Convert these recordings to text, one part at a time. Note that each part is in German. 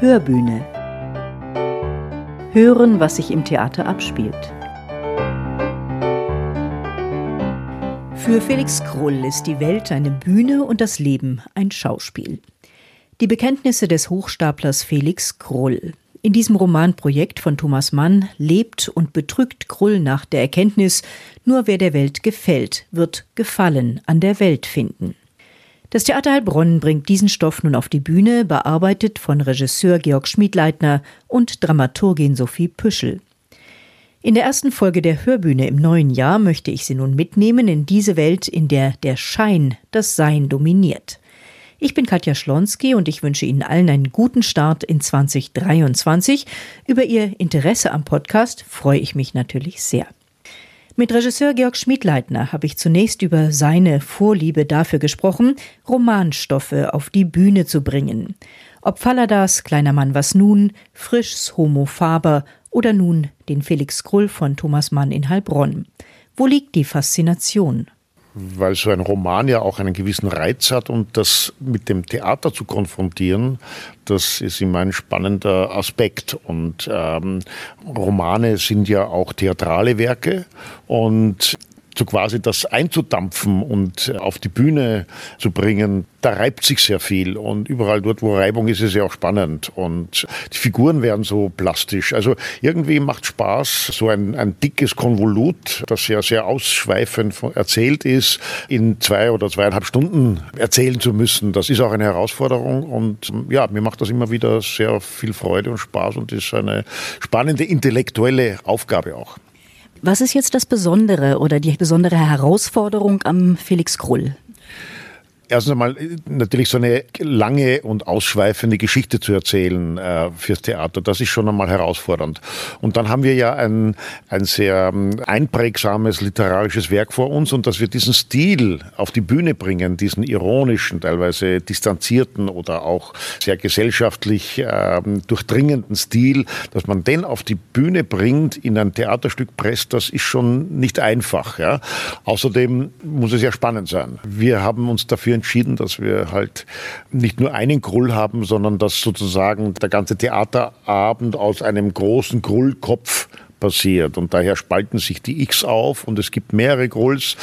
Hörbühne. Hören, was sich im Theater abspielt. Für Felix Krull ist die Welt eine Bühne und das Leben ein Schauspiel. Die Bekenntnisse des Hochstaplers Felix Krull. In diesem Romanprojekt von Thomas Mann lebt und betrügt Krull nach der Erkenntnis, nur wer der Welt gefällt, wird Gefallen an der Welt finden. Das Theater Heilbronn bringt diesen Stoff nun auf die Bühne, bearbeitet von Regisseur Georg Schmiedleitner und Dramaturgin Sophie Püschel. In der ersten Folge der Hörbühne im neuen Jahr möchte ich Sie nun mitnehmen in diese Welt, in der der Schein das Sein dominiert. Ich bin Katja Schlonski und ich wünsche Ihnen allen einen guten Start in 2023. Über Ihr Interesse am Podcast freue ich mich natürlich sehr. Mit Regisseur Georg Schmiedleitner habe ich zunächst über seine Vorliebe dafür gesprochen, Romanstoffe auf die Bühne zu bringen. Ob Falladas Kleiner Mann was nun, Frischs Homo Faber oder nun den Felix Krull von Thomas Mann in Heilbronn. Wo liegt die Faszination? Weil so ein Roman ja auch einen gewissen Reiz hat und das mit dem Theater zu konfrontieren, das ist immer ein spannender Aspekt. Und Romane sind ja auch theatrale Werke und so quasi das einzudampfen und auf die Bühne zu bringen, da reibt sich sehr viel. Und überall dort, wo Reibung ist, ist es ja auch spannend. Und die Figuren werden so plastisch. Also irgendwie macht Spaß, so ein dickes Konvolut, das ja sehr ausschweifend erzählt ist, in 2 oder 2,5 Stunden erzählen zu müssen. Das ist auch eine Herausforderung. Und ja, mir macht das immer wieder sehr viel Freude und Spaß und ist eine spannende intellektuelle Aufgabe auch. Was ist jetzt das Besondere oder die besondere Herausforderung am Felix Krull? Erstens einmal natürlich so eine lange und ausschweifende Geschichte zu erzählen fürs Theater, das ist schon einmal herausfordernd. Und dann haben wir ja ein sehr einprägsames literarisches Werk vor uns und dass wir diesen Stil auf die Bühne bringen, diesen ironischen, teilweise distanzierten oder auch sehr gesellschaftlich durchdringenden Stil, dass man den auf die Bühne bringt, in ein Theaterstück presst, das ist schon nicht einfach. Ja? Außerdem muss es ja spannend sein. Wir haben uns dafür entschieden, dass wir halt nicht nur einen Krull haben, sondern dass sozusagen der ganze Theaterabend aus einem großen Krullkopf passiert. Und daher spalten sich die X auf und es gibt mehrere Krulls.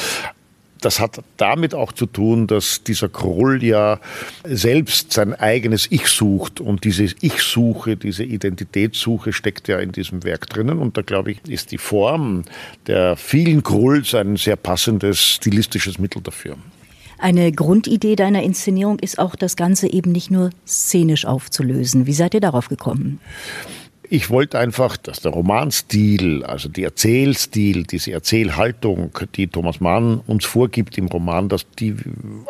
Das hat damit auch zu tun, dass dieser Krull ja selbst sein eigenes Ich sucht. Und diese Ich-Suche, diese Identitätssuche steckt ja in diesem Werk drinnen. Und da, glaube ich, ist die Form der vielen Krulls ein sehr passendes stilistisches Mittel dafür. Eine Grundidee deiner Inszenierung ist auch, das Ganze eben nicht nur szenisch aufzulösen. Wie seid ihr darauf gekommen? Ich wollte einfach, dass der Romanstil, also die Erzählstil, diese Erzählhaltung, die Thomas Mann uns vorgibt im Roman, dass die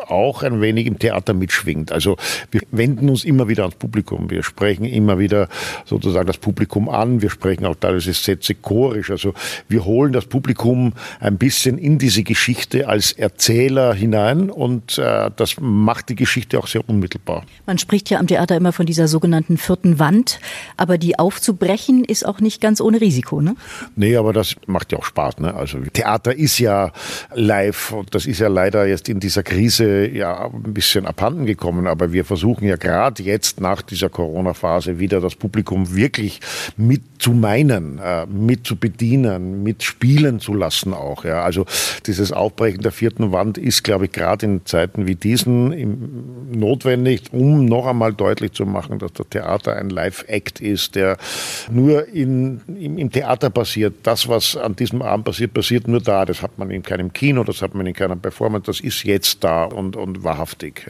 auch ein wenig im Theater mitschwingt. Also wir wenden uns immer wieder ans Publikum. Wir sprechen immer wieder sozusagen das Publikum an. Wir sprechen auch teilweise Sätze chorisch. Also wir holen das Publikum ein bisschen in diese Geschichte als Erzähler hinein und das macht die Geschichte auch sehr unmittelbar. Man spricht ja am Theater immer von dieser sogenannten 4. Wand, aber die aufzubrechen ist auch nicht ganz ohne Risiko, ne? Nee, aber das macht ja auch Spaß, ne? Also Theater ist ja live und das ist ja leider jetzt in dieser Krise ja ein bisschen abhanden gekommen, aber wir versuchen ja gerade jetzt nach dieser Corona-Phase wieder das Publikum wirklich mitzumeinen, mitzubedienen, mitspielen zu lassen auch, ja? Also dieses Aufbrechen der 4. Wand ist, glaube ich, gerade in Zeiten wie diesen notwendig, um noch einmal deutlich zu machen, dass das Theater ein Live-Act ist, der nur im Theater passiert. Das, was an diesem Abend passiert, passiert nur da. Das hat man in keinem Kino, das hat man in keiner Performance. Das ist jetzt da und wahrhaftig.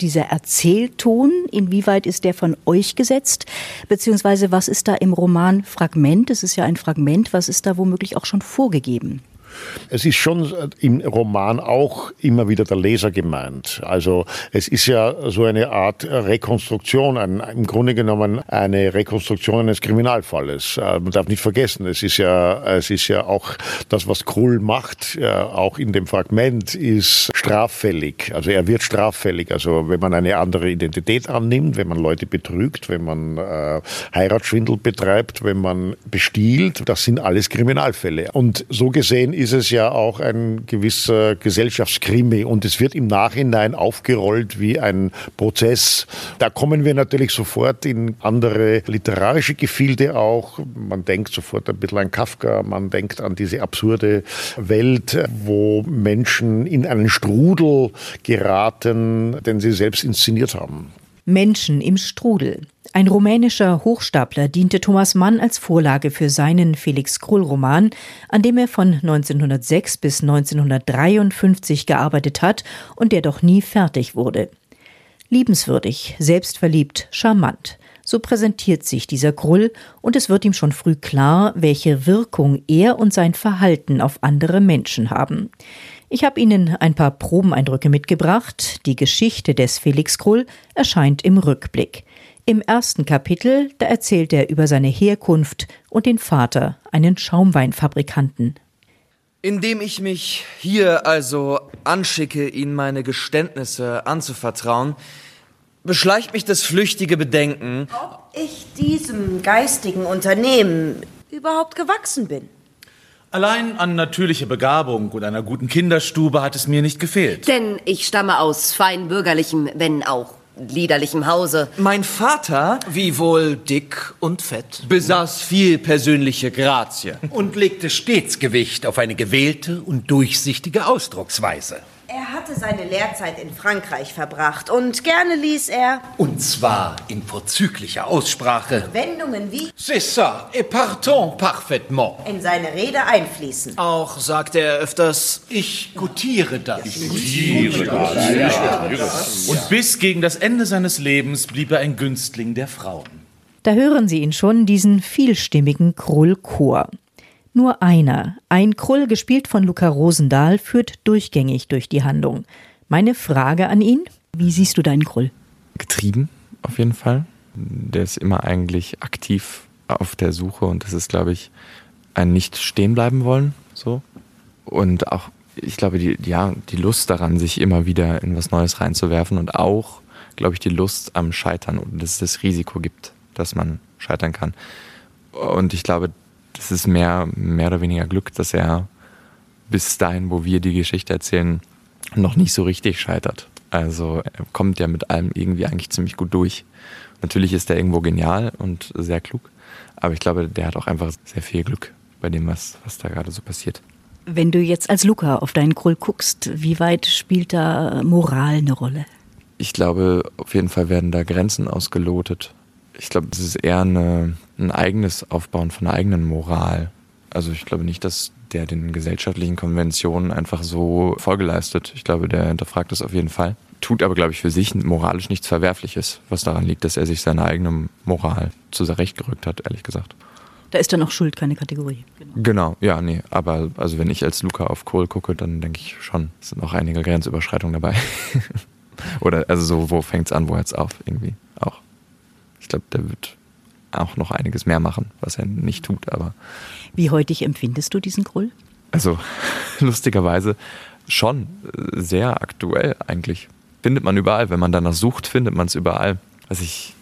Dieser Erzählton, inwieweit ist der von euch gesetzt? Beziehungsweise was ist da im Roman Fragment? Es ist ja ein Fragment. Was ist da womöglich auch schon vorgegeben? Es ist schon im Roman auch immer wieder der Leser gemeint. Also es ist ja so eine Art Rekonstruktion, im Grunde genommen eine Rekonstruktion eines Kriminalfalles. Man darf nicht vergessen, es ist ja auch das, was Krull macht, auch in dem Fragment, ist straffällig. Also er wird straffällig. Also wenn man eine andere Identität annimmt, wenn man Leute betrügt, wenn man Heiratsschwindel betreibt, wenn man bestiehlt, das sind alles Kriminalfälle. Und so gesehen ist es ja auch ein gewisser Gesellschaftskrimi und es wird im Nachhinein aufgerollt wie ein Prozess. Da kommen wir natürlich sofort in andere literarische Gefilde auch. Man denkt sofort ein bisschen an Kafka, man denkt an diese absurde Welt, wo Menschen in einen Strudel geraten, den sie selbst inszeniert haben. Menschen im Strudel. Ein rumänischer Hochstapler diente Thomas Mann als Vorlage für seinen Felix Krull-Roman, an dem er von 1906 bis 1953 gearbeitet hat und der doch nie fertig wurde. Liebenswürdig, selbstverliebt, charmant. So präsentiert sich dieser Krull und es wird ihm schon früh klar, welche Wirkung er und sein Verhalten auf andere Menschen haben. Ich habe Ihnen ein paar Probeneindrücke mitgebracht. Die Geschichte des Felix Krull erscheint im Rückblick. Im ersten Kapitel, da erzählt er über seine Herkunft und den Vater, einen Schaumweinfabrikanten. Indem ich mich hier also anschicke, Ihnen meine Geständnisse anzuvertrauen, beschleicht mich das flüchtige Bedenken, ob ich diesem geistigen Unternehmen überhaupt gewachsen bin. Allein an natürlicher Begabung und einer guten Kinderstube hat es mir nicht gefehlt. Denn ich stamme aus feinbürgerlichem, wenn auch liederlichem Hause. Mein Vater, wiewohl dick und fett, besaß viel persönliche Grazie. Und legte stets Gewicht auf eine gewählte und durchsichtige Ausdrucksweise. Er hatte seine Lehrzeit in Frankreich verbracht und gerne ließ er... Und zwar in vorzüglicher Aussprache... Wendungen wie... C'est ça, et pardon parfaitement... in seine Rede einfließen. Auch sagte er öfters... Ich gutiere das. Ich gutiere das. Und bis gegen das Ende seines Lebens blieb er ein Günstling der Frauen. Da hören Sie ihn schon, diesen vielstimmigen Krull-Chor. Nur einer, ein Krull, gespielt von Luca Rosendahl, führt durchgängig durch die Handlung. Meine Frage an ihn? Wie siehst du deinen Krull? Getrieben, auf jeden Fall. Der ist immer eigentlich aktiv auf der Suche und das ist, glaube ich, ein Nicht-Stehen-Bleiben-Wollen. So. Und auch, ich glaube, die Lust daran, sich immer wieder in was Neues reinzuwerfen und auch, glaube ich, die Lust am Scheitern und dass es das Risiko gibt, dass man scheitern kann. Und ich glaube, es ist mehr oder weniger Glück, dass er bis dahin, wo wir die Geschichte erzählen, noch nicht so richtig scheitert. Also er kommt ja mit allem irgendwie eigentlich ziemlich gut durch. Natürlich ist er irgendwo genial und sehr klug, aber ich glaube, der hat auch einfach sehr viel Glück bei dem, was da gerade so passiert. Wenn du jetzt als Luca auf deinen Krull guckst, wie weit spielt da Moral eine Rolle? Ich glaube, auf jeden Fall werden da Grenzen ausgelotet. Ich glaube, das ist eher ein eigenes Aufbauen von einer eigenen Moral. Also ich glaube nicht, dass der den gesellschaftlichen Konventionen einfach so Folge leistet. Ich glaube, der hinterfragt das auf jeden Fall. Tut aber, glaube ich, für sich moralisch nichts Verwerfliches, was daran liegt, dass er sich seine eigene Moral zu sehr recht gerückt hat, ehrlich gesagt. Da ist dann auch Schuld keine Kategorie. Genau, ja, nee. Aber also wenn ich als Luca auf Krull gucke, dann denke ich schon, es sind auch einige Grenzüberschreitungen dabei. Oder also so, wo fängt's an, wo hört's auf irgendwie auch. Ich glaube, der wird auch noch einiges mehr machen, was er nicht tut, aber... Wie heutig empfindest du diesen Krull? Also, lustigerweise schon sehr aktuell eigentlich. Findet man überall. Wenn man danach sucht, findet man es überall. Was ich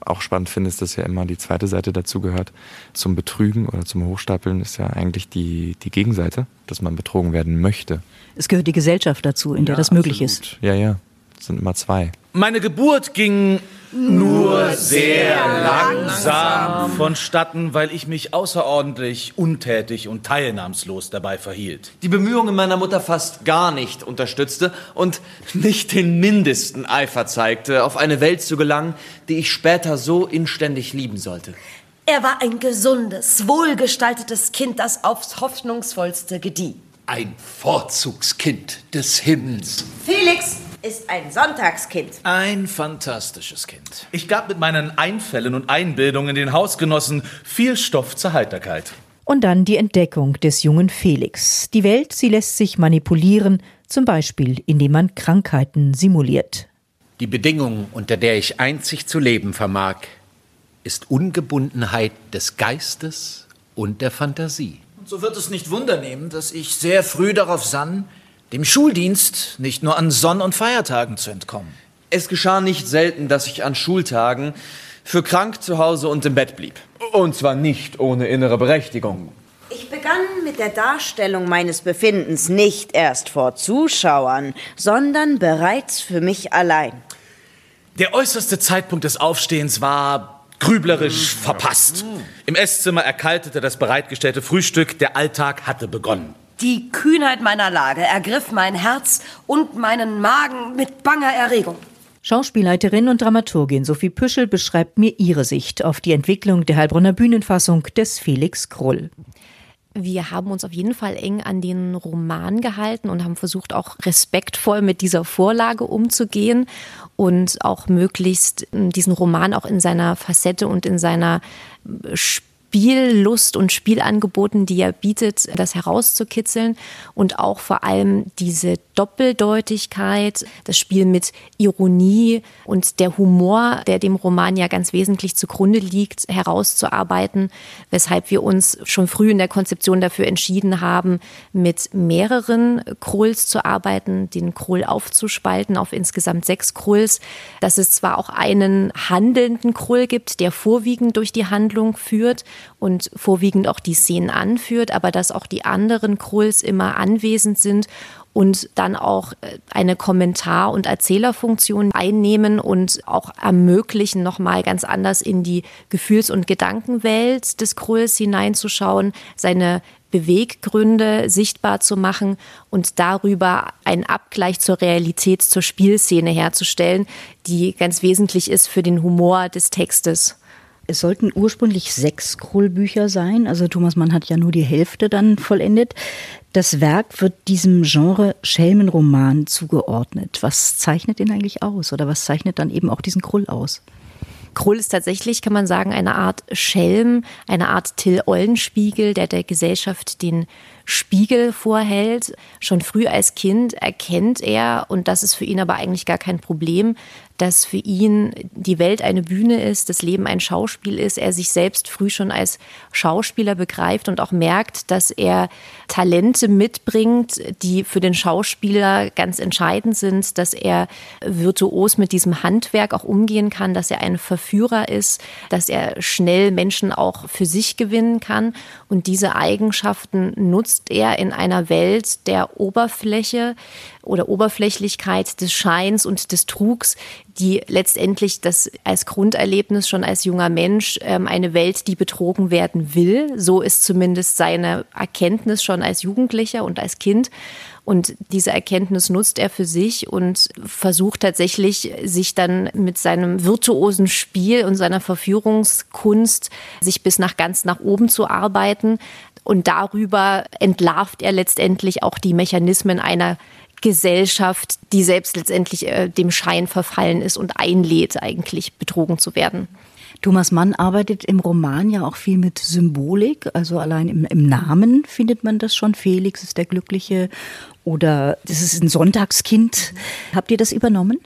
auch spannend finde, ist, dass ja immer die zweite Seite dazu gehört. Zum Betrügen oder zum Hochstapeln ist ja eigentlich die Gegenseite, dass man betrogen werden möchte. Es gehört die Gesellschaft dazu, in der das möglich ist. Ja. Das sind immer zwei. Meine Geburt ging... Nur sehr langsam vonstatten, weil ich mich außerordentlich untätig und teilnahmslos dabei verhielt. Die Bemühungen meiner Mutter fast gar nicht unterstützte und nicht den mindesten Eifer zeigte, auf eine Welt zu gelangen, die ich später so inständig lieben sollte. Er war ein gesundes, wohlgestaltetes Kind, das aufs Hoffnungsvollste gedieh. Ein Vorzugskind des Himmels. Felix! Ist ein Sonntagskind. Ein fantastisches Kind. Ich gab mit meinen Einfällen und Einbildungen den Hausgenossen viel Stoff zur Heiterkeit. Und dann die Entdeckung des jungen Felix. Die Welt, sie lässt sich manipulieren, zum Beispiel indem man Krankheiten simuliert. Die Bedingung, unter der ich einzig zu leben vermag, ist Ungebundenheit des Geistes und der Fantasie. Und so wird es nicht wundernehmen, dass ich sehr früh darauf sann, dem Schuldienst nicht nur an Sonn- und Feiertagen zu entkommen. Es geschah nicht selten, dass ich an Schultagen für krank zu Hause und im Bett blieb. Und zwar nicht ohne innere Berechtigung. Ich begann mit der Darstellung meines Befindens nicht erst vor Zuschauern, sondern bereits für mich allein. Der äußerste Zeitpunkt des Aufstehens war grüblerisch verpasst. Im Esszimmer erkaltete das bereitgestellte Frühstück, der Alltag hatte begonnen. Die Kühnheit meiner Lage ergriff mein Herz und meinen Magen mit banger Erregung. Schauspielleiterin und Dramaturgin Sophie Püschel beschreibt mir ihre Sicht auf die Entwicklung der Heilbronner Bühnenfassung des Felix Krull. Wir haben uns auf jeden Fall eng an den Roman gehalten und haben versucht, auch respektvoll mit dieser Vorlage umzugehen und auch möglichst diesen Roman auch in seiner Facette und in seiner Spiellust und Spielangeboten, die er bietet, das herauszukitzeln und auch vor allem diese Doppeldeutigkeit, das Spiel mit Ironie und der Humor, der dem Roman ja ganz wesentlich zugrunde liegt, herauszuarbeiten, weshalb wir uns schon früh in der Konzeption dafür entschieden haben, mit mehreren Krulls zu arbeiten, den Krull aufzuspalten auf insgesamt 6 Krulls, dass es zwar auch einen handelnden Krull gibt, der vorwiegend durch die Handlung führt und vorwiegend auch die Szenen anführt, aber dass auch die anderen Krulls immer anwesend sind und dann auch eine Kommentar- und Erzählerfunktion einnehmen und auch ermöglichen, nochmal ganz anders in die Gefühls- und Gedankenwelt des Krulls hineinzuschauen, seine Beweggründe sichtbar zu machen und darüber einen Abgleich zur Realität, zur Spielszene herzustellen, die ganz wesentlich ist für den Humor des Textes. Es sollten ursprünglich 6 Krull-Bücher sein, also Thomas Mann hat ja nur die Hälfte dann vollendet. Das Werk wird diesem Genre Schelmenroman zugeordnet. Was zeichnet den eigentlich aus oder was zeichnet dann eben auch diesen Krull aus? Krull ist tatsächlich, kann man sagen, eine Art Schelm, eine Art Till Eulenspiegel, der der Gesellschaft den Spiegel vorhält. Schon früh als Kind erkennt er, und das ist für ihn aber eigentlich gar kein Problem, dass für ihn die Welt eine Bühne ist, das Leben ein Schauspiel ist, er sich selbst früh schon als Schauspieler begreift und auch merkt, dass er Talente mitbringt, die für den Schauspieler ganz entscheidend sind, dass er virtuos mit diesem Handwerk auch umgehen kann, dass er ein Verführer ist, dass er schnell Menschen auch für sich gewinnen kann. Und diese Eigenschaften nutzt er in einer Welt der Oberfläche oder Oberflächlichkeit, des Scheins und des Trugs, die letztendlich das als Grunderlebnis schon als junger Mensch, eine Welt, die betrogen werden will. So ist zumindest seine Erkenntnis schon als Jugendlicher und als Kind. Und diese Erkenntnis nutzt er für sich und versucht tatsächlich, sich dann mit seinem virtuosen Spiel und seiner Verführungskunst sich bis ganz nach oben zu arbeiten. Und darüber entlarvt er letztendlich auch die Mechanismen einer Gesellschaft, die selbst letztendlich dem Schein verfallen ist und einlädt, eigentlich betrogen zu werden. Thomas Mann arbeitet im Roman ja auch viel mit Symbolik, also allein im Namen findet man das schon. Felix ist der Glückliche oder das ist ein Sonntagskind. Habt ihr das übernommen?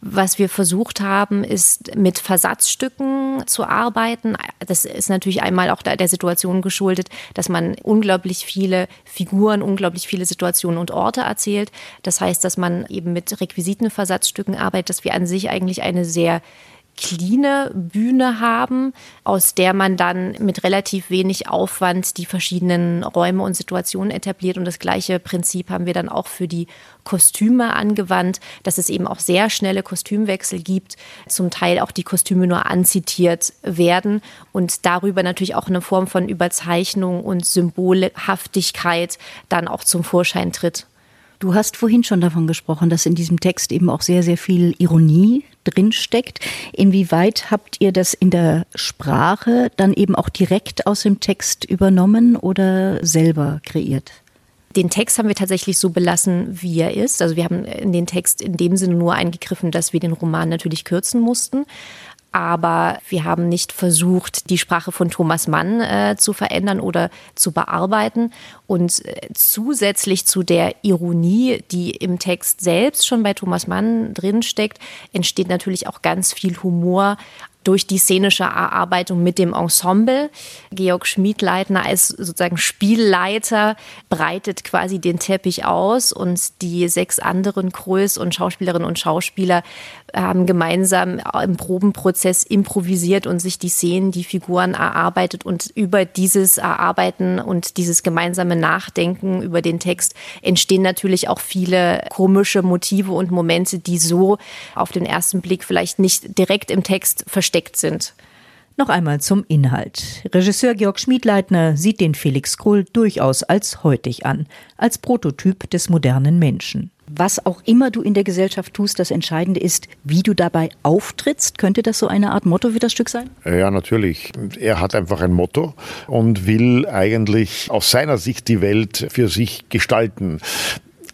Was wir versucht haben, ist, mit Versatzstücken zu arbeiten. Das ist natürlich einmal auch der Situation geschuldet, dass man unglaublich viele Figuren, unglaublich viele Situationen und Orte erzählt. Das heißt, dass man eben mit Requisitenversatzstücken arbeitet, dass wir an sich eigentlich eine sehr cleane Bühne haben, aus der man dann mit relativ wenig Aufwand die verschiedenen Räume und Situationen etabliert. Und das gleiche Prinzip haben wir dann auch für die Kostüme angewandt, dass es eben auch sehr schnelle Kostümwechsel gibt, zum Teil auch die Kostüme nur anzitiert werden und darüber natürlich auch eine Form von Überzeichnung und Symbolhaftigkeit dann auch zum Vorschein tritt. Du hast vorhin schon davon gesprochen, dass in diesem Text eben auch sehr, sehr viel Ironie drinsteckt. Inwieweit habt ihr das in der Sprache dann eben auch direkt aus dem Text übernommen oder selber kreiert? Den Text haben wir tatsächlich so belassen, wie er ist. Also wir haben in den Text in dem Sinne nur eingegriffen, dass wir den Roman natürlich kürzen mussten. Aber wir haben nicht versucht, die Sprache von Thomas Mann zu verändern oder zu bearbeiten. Und zusätzlich zu der Ironie, die im Text selbst schon bei Thomas Mann drinsteckt, entsteht natürlich auch ganz viel Humor durch die szenische Erarbeitung mit dem Ensemble. Georg Schmiedleitner als sozusagen Spielleiter breitet quasi den Teppich aus und die 6 anderen Krulls und Schauspielerinnen und Schauspieler haben gemeinsam im Probenprozess improvisiert und sich die Szenen, die Figuren erarbeitet und über dieses Erarbeiten und dieses gemeinsame Nachdenken über den Text entstehen natürlich auch viele komische Motive und Momente, die so auf den ersten Blick vielleicht nicht direkt im Text versteckt sind. Noch einmal zum Inhalt. Regisseur Georg Schmiedleitner sieht den Felix Krull durchaus als heutig an, als Prototyp des modernen Menschen. Was auch immer du in der Gesellschaft tust, das Entscheidende ist, wie du dabei auftrittst. Könnte das so eine Art Motto für das Stück sein? Ja, natürlich. Er hat einfach ein Motto und will eigentlich aus seiner Sicht die Welt für sich gestalten.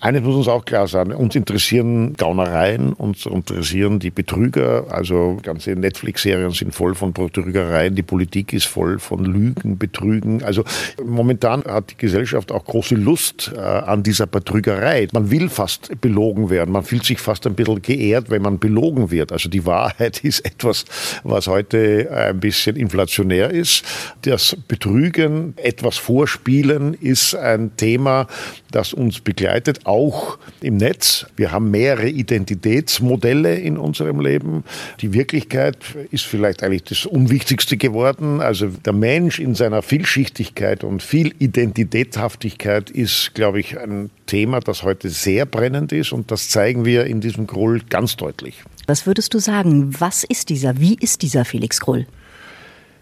Eines muss uns auch klar sein, uns interessieren Gaunereien, uns interessieren die Betrüger, also ganze Netflix-Serien sind voll von Betrügereien, die Politik ist voll von Lügen, Betrügen. Also momentan hat die Gesellschaft auch große Lust an dieser Betrügerei. Man will fast belogen werden, man fühlt sich fast ein bisschen geehrt, wenn man belogen wird. Also die Wahrheit ist etwas, was heute ein bisschen inflationär ist. Das Betrügen, etwas vorspielen, ist ein Thema, das uns begleitet, auch im Netz. Wir haben mehrere Identitätsmodelle in unserem Leben. Die Wirklichkeit ist vielleicht eigentlich das Unwichtigste geworden. Also der Mensch in seiner Vielschichtigkeit und viel Identitäthaftigkeit ist, glaube ich, ein Thema, das heute sehr brennend ist. Und das zeigen wir in diesem Krull ganz deutlich. Was würdest du sagen? Was ist dieser? Wie ist dieser Felix Krull?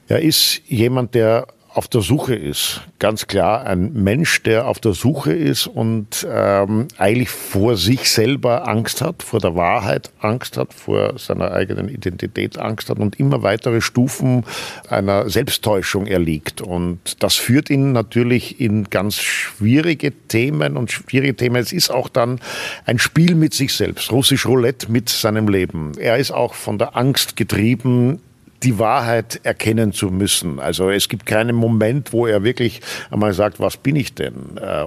Er ist jemand, der auf der Suche ist. Ganz klar ein Mensch, der auf der Suche ist und eigentlich vor sich selber Angst hat, vor der Wahrheit Angst hat, vor seiner eigenen Identität Angst hat und immer weitere Stufen einer Selbsttäuschung erliegt. Und das führt ihn natürlich in ganz schwierige Themen und schwierige Themen. Es ist auch dann ein Spiel mit sich selbst, russisch Roulette mit seinem Leben. Er ist auch von der Angst getrieben, die Wahrheit erkennen zu müssen. Also es gibt keinen Moment, wo er wirklich einmal sagt, was bin ich denn?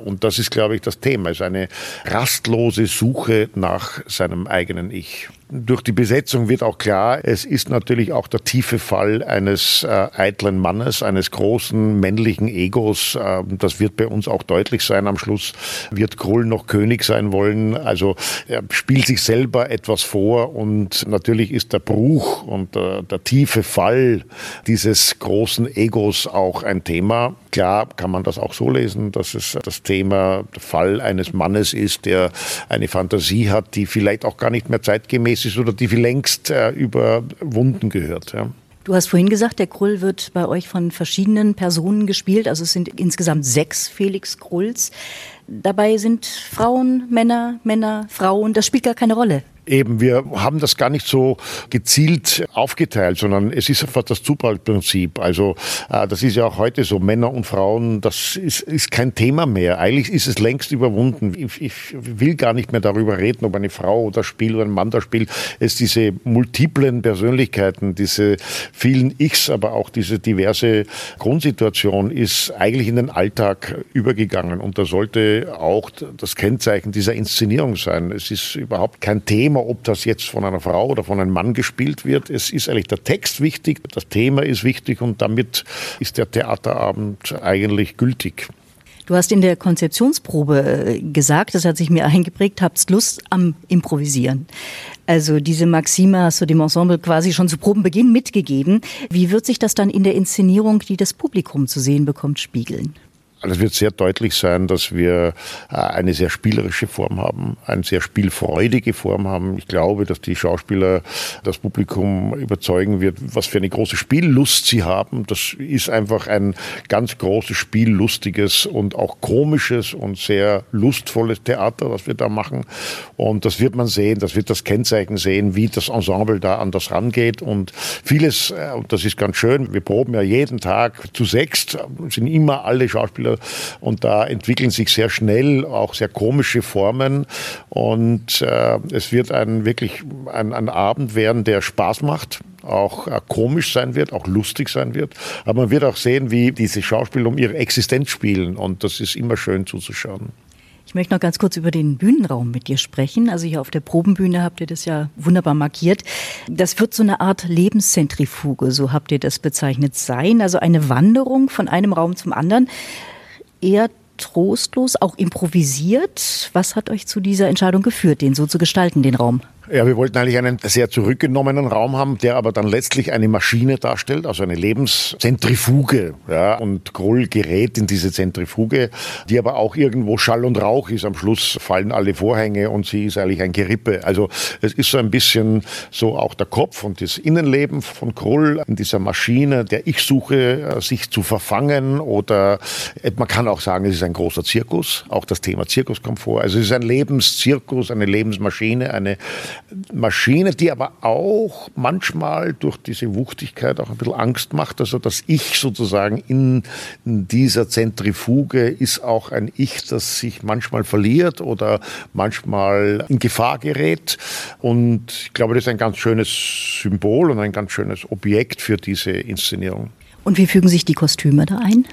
Und das ist, glaube ich, das Thema. Es ist eine rastlose Suche nach seinem eigenen Ich. Durch die Besetzung wird auch klar, es ist natürlich auch der tiefe Fall eines eitlen Mannes, eines großen männlichen Egos. Das wird bei uns auch deutlich sein. Am Schluss wird Krull noch König sein wollen. Also er spielt sich selber etwas vor und natürlich ist der Bruch und der tiefe Fall dieses großen Egos auch ein Thema. Klar kann man das auch so lesen, dass es das Thema der Fall eines Mannes ist, der eine Fantasie hat, die vielleicht auch gar nicht mehr zeitgemäß ist oder die viel längst überwunden gehört. Ja. Du hast vorhin gesagt, der Krull wird bei euch von verschiedenen Personen gespielt. Also es sind insgesamt 6 Felix Krulls. Dabei sind Frauen, Männer, Männer, Frauen. Das spielt gar keine Rolle. Eben, wir haben das gar nicht so gezielt aufgeteilt, sondern es ist einfach das Zufallsprinzip. Also das ist ja auch heute so, Männer und Frauen, das ist kein Thema mehr. Eigentlich ist es längst überwunden. Ich will gar nicht mehr darüber reden, ob eine Frau das spielt oder ein Mann das spielt. Es diese multiplen Persönlichkeiten, diese vielen Ichs, aber auch diese diverse Grundsituation ist eigentlich in den Alltag übergegangen. Und da sollte auch das Kennzeichen dieser Inszenierung sein. Es ist überhaupt kein Thema, ob das jetzt von einer Frau oder von einem Mann gespielt wird. Es ist eigentlich der Text wichtig, das Thema ist wichtig und damit ist der Theaterabend eigentlich gültig. Du hast in der Konzeptionsprobe gesagt, das hat sich mir eingeprägt, habt Lust am Improvisieren. Also diese Maxime hast du dem Ensemble quasi schon zu Probenbeginn mitgegeben. Wie wird sich das dann in der Inszenierung, die das Publikum zu sehen bekommt, spiegeln? Es wird sehr deutlich sein, dass wir eine sehr spielerische Form haben, eine sehr spielfreudige Form haben. Ich glaube, dass die Schauspieler das Publikum überzeugen wird, was für eine große Spiellust sie haben. Das ist einfach ein ganz großes, spiellustiges und auch komisches und sehr lustvolles Theater, was wir da machen. Und das wird man sehen, das wird das Kennzeichen sehen, wie das Ensemble da an das rangeht. Und vieles, und das ist ganz schön, wir proben ja jeden Tag zu 6, sind immer alle Schauspieler und da entwickeln sich sehr schnell auch sehr komische Formen und es wird wirklich ein Abend werden, der Spaß macht, auch komisch sein wird, auch lustig sein wird, aber man wird auch sehen, wie diese Schauspieler um ihre Existenz spielen und das ist immer schön zuzuschauen. Ich Ich möchte noch ganz kurz über den Bühnenraum mit dir sprechen. Also hier auf der Probenbühne habt ihr das ja wunderbar markiert. Das wird so eine Art Lebenszentrifuge, so habt ihr das bezeichnet, sein. Also eine Wanderung von einem Raum zum anderen. Eher trostlos, auch improvisiert. Was hat euch zu dieser Entscheidung geführt, den so zu gestalten, den Raum? Ja, wir wollten eigentlich einen sehr zurückgenommenen Raum haben, der aber dann letztlich eine Maschine darstellt, also eine Lebenszentrifuge. Ja, und Krull gerät in diese Zentrifuge, die aber auch irgendwo Schall und Rauch ist. Am Schluss fallen alle Vorhänge und sie ist eigentlich ein Gerippe. Also es ist so ein bisschen so auch der Kopf und das Innenleben von Krull in dieser Maschine, der ich suche, sich zu verfangen. Oder man kann auch sagen, es ist ein großer Zirkus, auch das Thema Zirkus kommt vor. Also es ist ein Lebenszirkus, eine Lebensmaschine, eine Maschine, die aber auch manchmal durch diese Wuchtigkeit auch ein bisschen Angst macht, also dass ich sozusagen in dieser Zentrifuge ist auch ein Ich, das sich manchmal verliert oder manchmal in Gefahr gerät, und ich glaube, das ist ein ganz schönes Symbol und ein ganz schönes Objekt für diese Inszenierung. Und wie fügen sich die Kostüme da ein?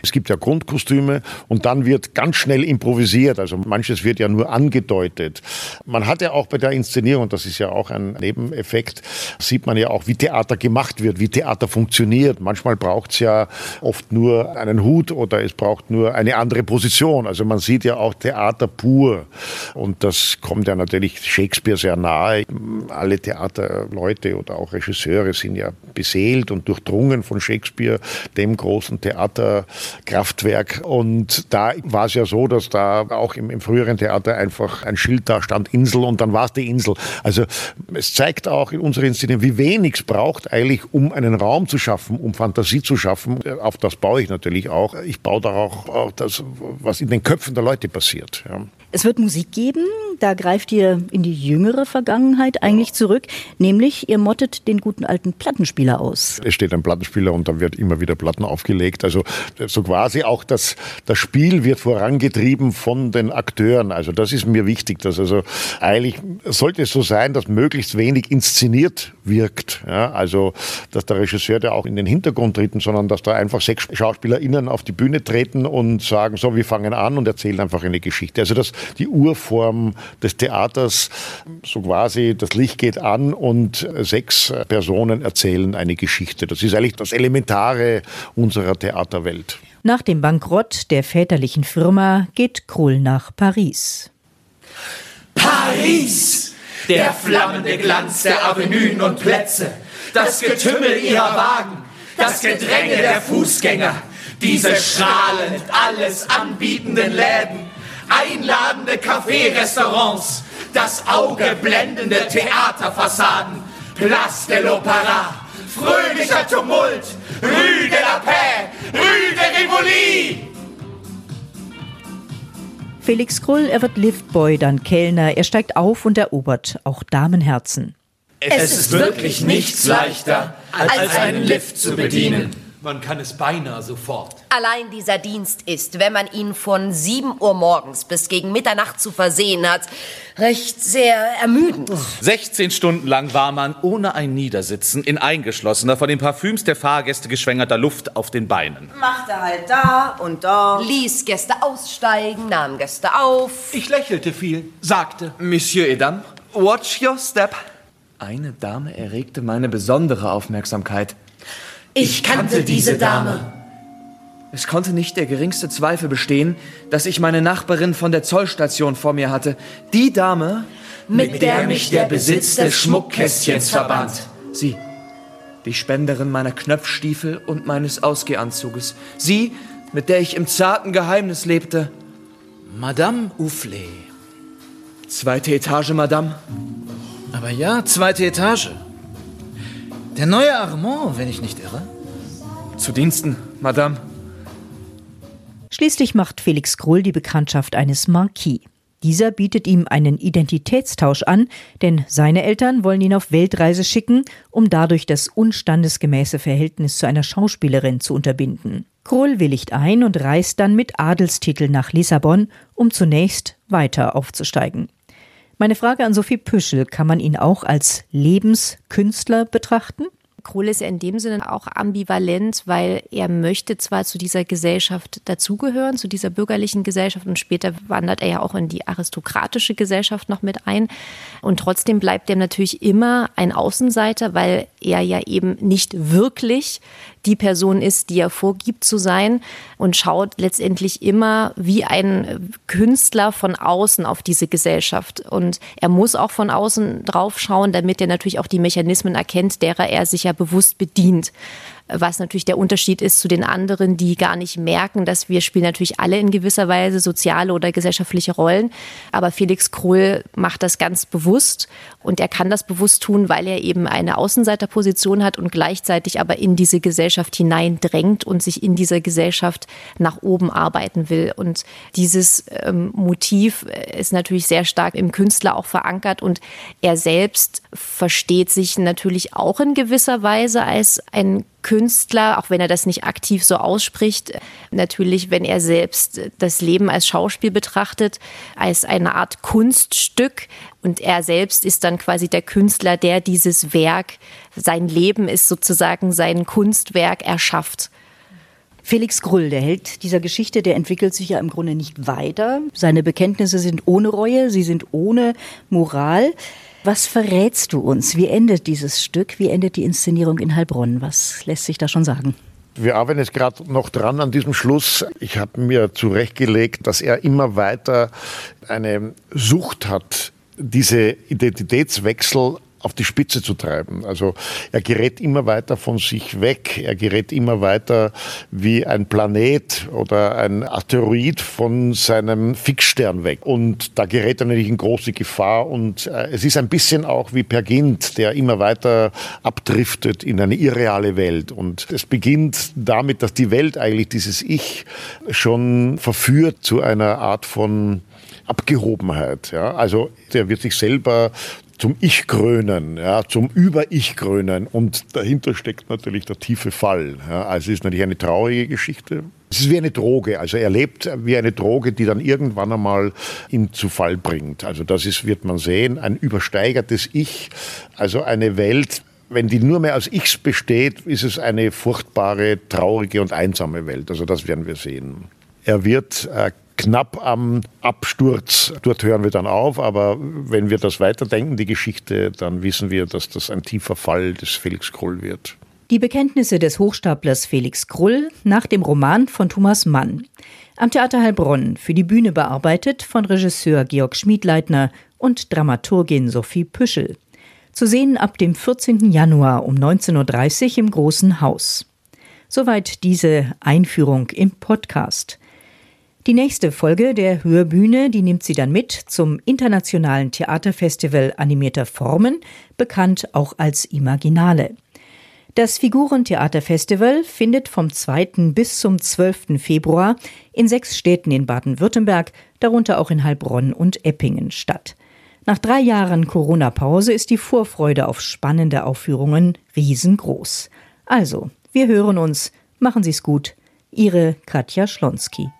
Es gibt ja Grundkostüme und dann wird ganz schnell improvisiert, also manches wird ja nur angedeutet. Man hat ja auch bei der Inszenierung, das ist ja auch ein Nebeneffekt, sieht man ja auch, wie Theater gemacht wird, wie Theater funktioniert. Manchmal braucht es ja oft nur einen Hut oder es braucht nur eine andere Position. Also man sieht ja auch Theater pur, und das kommt ja natürlich Shakespeare sehr nahe. Alle Theaterleute oder auch Regisseure sind ja beseelt und durchdrungen von Shakespeare, dem großen Theater Kraftwerk. Und da war es ja so, dass da auch im früheren Theater einfach ein Schild da stand, Insel, und dann war es die Insel. Also es zeigt auch in unserer Inszenierung, wie wenig es braucht eigentlich, um einen Raum zu schaffen, um Fantasie zu schaffen. Auf das baue ich natürlich auch. Ich baue darauf auch das, was in den Köpfen der Leute passiert. Ja. Es wird Musik geben, da greift ihr in die jüngere Vergangenheit eigentlich zurück, nämlich ihr mottet den guten alten Plattenspieler aus. Es steht ein Plattenspieler und dann wird immer wieder Platten aufgelegt, also so quasi auch das Spiel wird vorangetrieben von den Akteuren, also das ist mir wichtig, dass also eigentlich sollte es so sein, dass möglichst wenig inszeniert wirkt, ja, also dass der Regisseur da auch in den Hintergrund tritt, sondern dass da einfach 6 SchauspielerInnen auf die Bühne treten und sagen, so, wir fangen an, und erzählen einfach eine Geschichte, also dass die Urform des Theaters, so quasi das Licht geht an und 6 Personen erzählen eine Geschichte. Das ist eigentlich das Elementare unserer Theaterwelt. Nach dem Bankrott der väterlichen Firma geht Krull nach Paris. Paris! Der flammende Glanz der Avenuen und Plätze, das Getümmel ihrer Wagen, das Gedränge der Fußgänger, diese strahlend alles anbietenden Läden, einladende Café-Restaurants, das Auge blendende Theaterfassaden, Place de l'Opéra, fröhlicher Tumult, Rue de la Paix, Rue de Rivoli. Felix Krull, er wird Liftboy, dann Kellner, er steigt auf und erobert auch Damenherzen. Es ist wirklich nichts leichter, als einen Lift zu bedienen. Man kann es beinahe sofort. Allein dieser Dienst ist, wenn man ihn von 7 Uhr morgens bis gegen Mitternacht zu versehen hat, recht sehr ermüdend. 16 Stunden lang war man ohne ein Niedersitzen in eingeschlossener, von den Parfüms der Fahrgäste geschwängerter Luft auf den Beinen. Machte halt da und dort, ließ Gäste aussteigen, nahm Gäste auf. Ich lächelte viel, sagte, Monsieur et Dame, watch your step. Eine Dame erregte meine besondere Aufmerksamkeit. Ich kannte diese Dame. Es konnte nicht der geringste Zweifel bestehen, dass ich meine Nachbarin von der Zollstation vor mir hatte. Die Dame, mit der mich der Besitz des Schmuckkästchens verband. Sie, die Spenderin meiner Knöpfstiefel und meines Ausgehanzuges. Sie, mit der ich im zarten Geheimnis lebte. Madame Oufflé. 2. Etage, Madame. Aber ja, 2. Etage. Der neue Armand, wenn ich nicht irre. Zu Diensten, Madame. Schließlich macht Felix Krull die Bekanntschaft eines Marquis. Dieser bietet ihm einen Identitätstausch an, denn seine Eltern wollen ihn auf Weltreise schicken, um dadurch das unstandesgemäße Verhältnis zu einer Schauspielerin zu unterbinden. Krull willigt ein und reist dann mit Adelstitel nach Lissabon, um zunächst weiter aufzusteigen. Meine Frage an Sophie Püschel, kann man ihn auch als Lebenskünstler betrachten? Krull ist ja in dem Sinne auch ambivalent, weil er möchte zwar zu dieser Gesellschaft dazugehören, zu dieser bürgerlichen Gesellschaft, und später wandert er ja auch in die aristokratische Gesellschaft noch mit ein, und trotzdem bleibt er natürlich immer ein Außenseiter, weil er ja eben nicht wirklich die Person ist, die er vorgibt zu sein, und schaut letztendlich immer wie ein Künstler von außen auf diese Gesellschaft. Und er muss auch von außen drauf schauen, damit er natürlich auch die Mechanismen erkennt, derer er sich ja bewusst bedient. Was natürlich der Unterschied ist zu den anderen, die gar nicht merken, dass wir spielen natürlich alle in gewisser Weise soziale oder gesellschaftliche Rollen. Aber Felix Krull macht das ganz bewusst, und er kann das bewusst tun, weil er eben eine Außenseiterposition hat und gleichzeitig aber in diese Gesellschaft hineindrängt und sich in dieser Gesellschaft nach oben arbeiten will. Und dieses Motiv ist natürlich sehr stark im Künstler auch verankert, und er selbst versteht sich natürlich auch in gewisser Weise als ein Künstler, auch wenn er das nicht aktiv so ausspricht, natürlich, wenn er selbst das Leben als Schauspiel betrachtet, als eine Art Kunststück, und er selbst ist dann quasi der Künstler, der dieses Werk, sein Leben ist sozusagen sein Kunstwerk, erschafft. Felix Krull, der Held dieser Geschichte, der entwickelt sich ja im Grunde nicht weiter. Seine Bekenntnisse sind ohne Reue, sie sind ohne Moral. Was verrätst du uns? Wie endet dieses Stück? Wie endet die Inszenierung in Heilbronn? Was lässt sich da schon sagen? Wir arbeiten jetzt gerade noch dran an diesem Schluss. Ich habe mir zurechtgelegt, dass er immer weiter eine Sucht hat, diese Identitätswechsel auf die Spitze zu treiben. Also er gerät immer weiter von sich weg. Er gerät immer weiter wie ein Planet oder ein Asteroid von seinem Fixstern weg. Und da gerät er natürlich in große Gefahr. Und es ist ein bisschen auch wie Peer Gynt, der immer weiter abdriftet in eine irreale Welt. Und es beginnt damit, dass die Welt eigentlich dieses Ich schon verführt zu einer Art von Abgehobenheit. Ja? Also der wird sich selber zum Ich-Krönen, ja, zum Über-Ich-Krönen. Und dahinter steckt natürlich der tiefe Fall. Ja. Also es ist natürlich eine traurige Geschichte. Es ist wie eine Droge. Also er lebt wie eine Droge, die dann irgendwann einmal ihn zu Fall bringt. Also das ist, wird man sehen, ein übersteigertes Ich. Also eine Welt, wenn die nur mehr aus Ichs besteht, ist es eine furchtbare, traurige und einsame Welt. Also das werden wir sehen. Er wird knapp am Absturz. Dort hören wir dann auf, aber wenn wir das weiterdenken, die Geschichte, dann wissen wir, dass das ein tiefer Fall des Felix Krull wird. Die Bekenntnisse des Hochstaplers Felix Krull nach dem Roman von Thomas Mann. Am Theater Heilbronn, für die Bühne bearbeitet von Regisseur Georg Schmiedleitner und Dramaturgin Sophie Püschel. Zu sehen ab dem 14. Januar um 19:30 Uhr im Großen Haus. Soweit diese Einführung im Podcast. Die nächste Folge der Hörbühne, die nimmt sie dann mit zum Internationalen Theaterfestival animierter Formen, bekannt auch als Imaginale. Das Figurentheaterfestival findet vom 2. bis zum 12. Februar in 6 Städten in Baden-Württemberg, darunter auch in Heilbronn und Eppingen statt. Nach 3 Jahren Corona-Pause ist die Vorfreude auf spannende Aufführungen riesengroß. Also, wir hören uns. Machen Sie's gut. Ihre Katja Schlonski.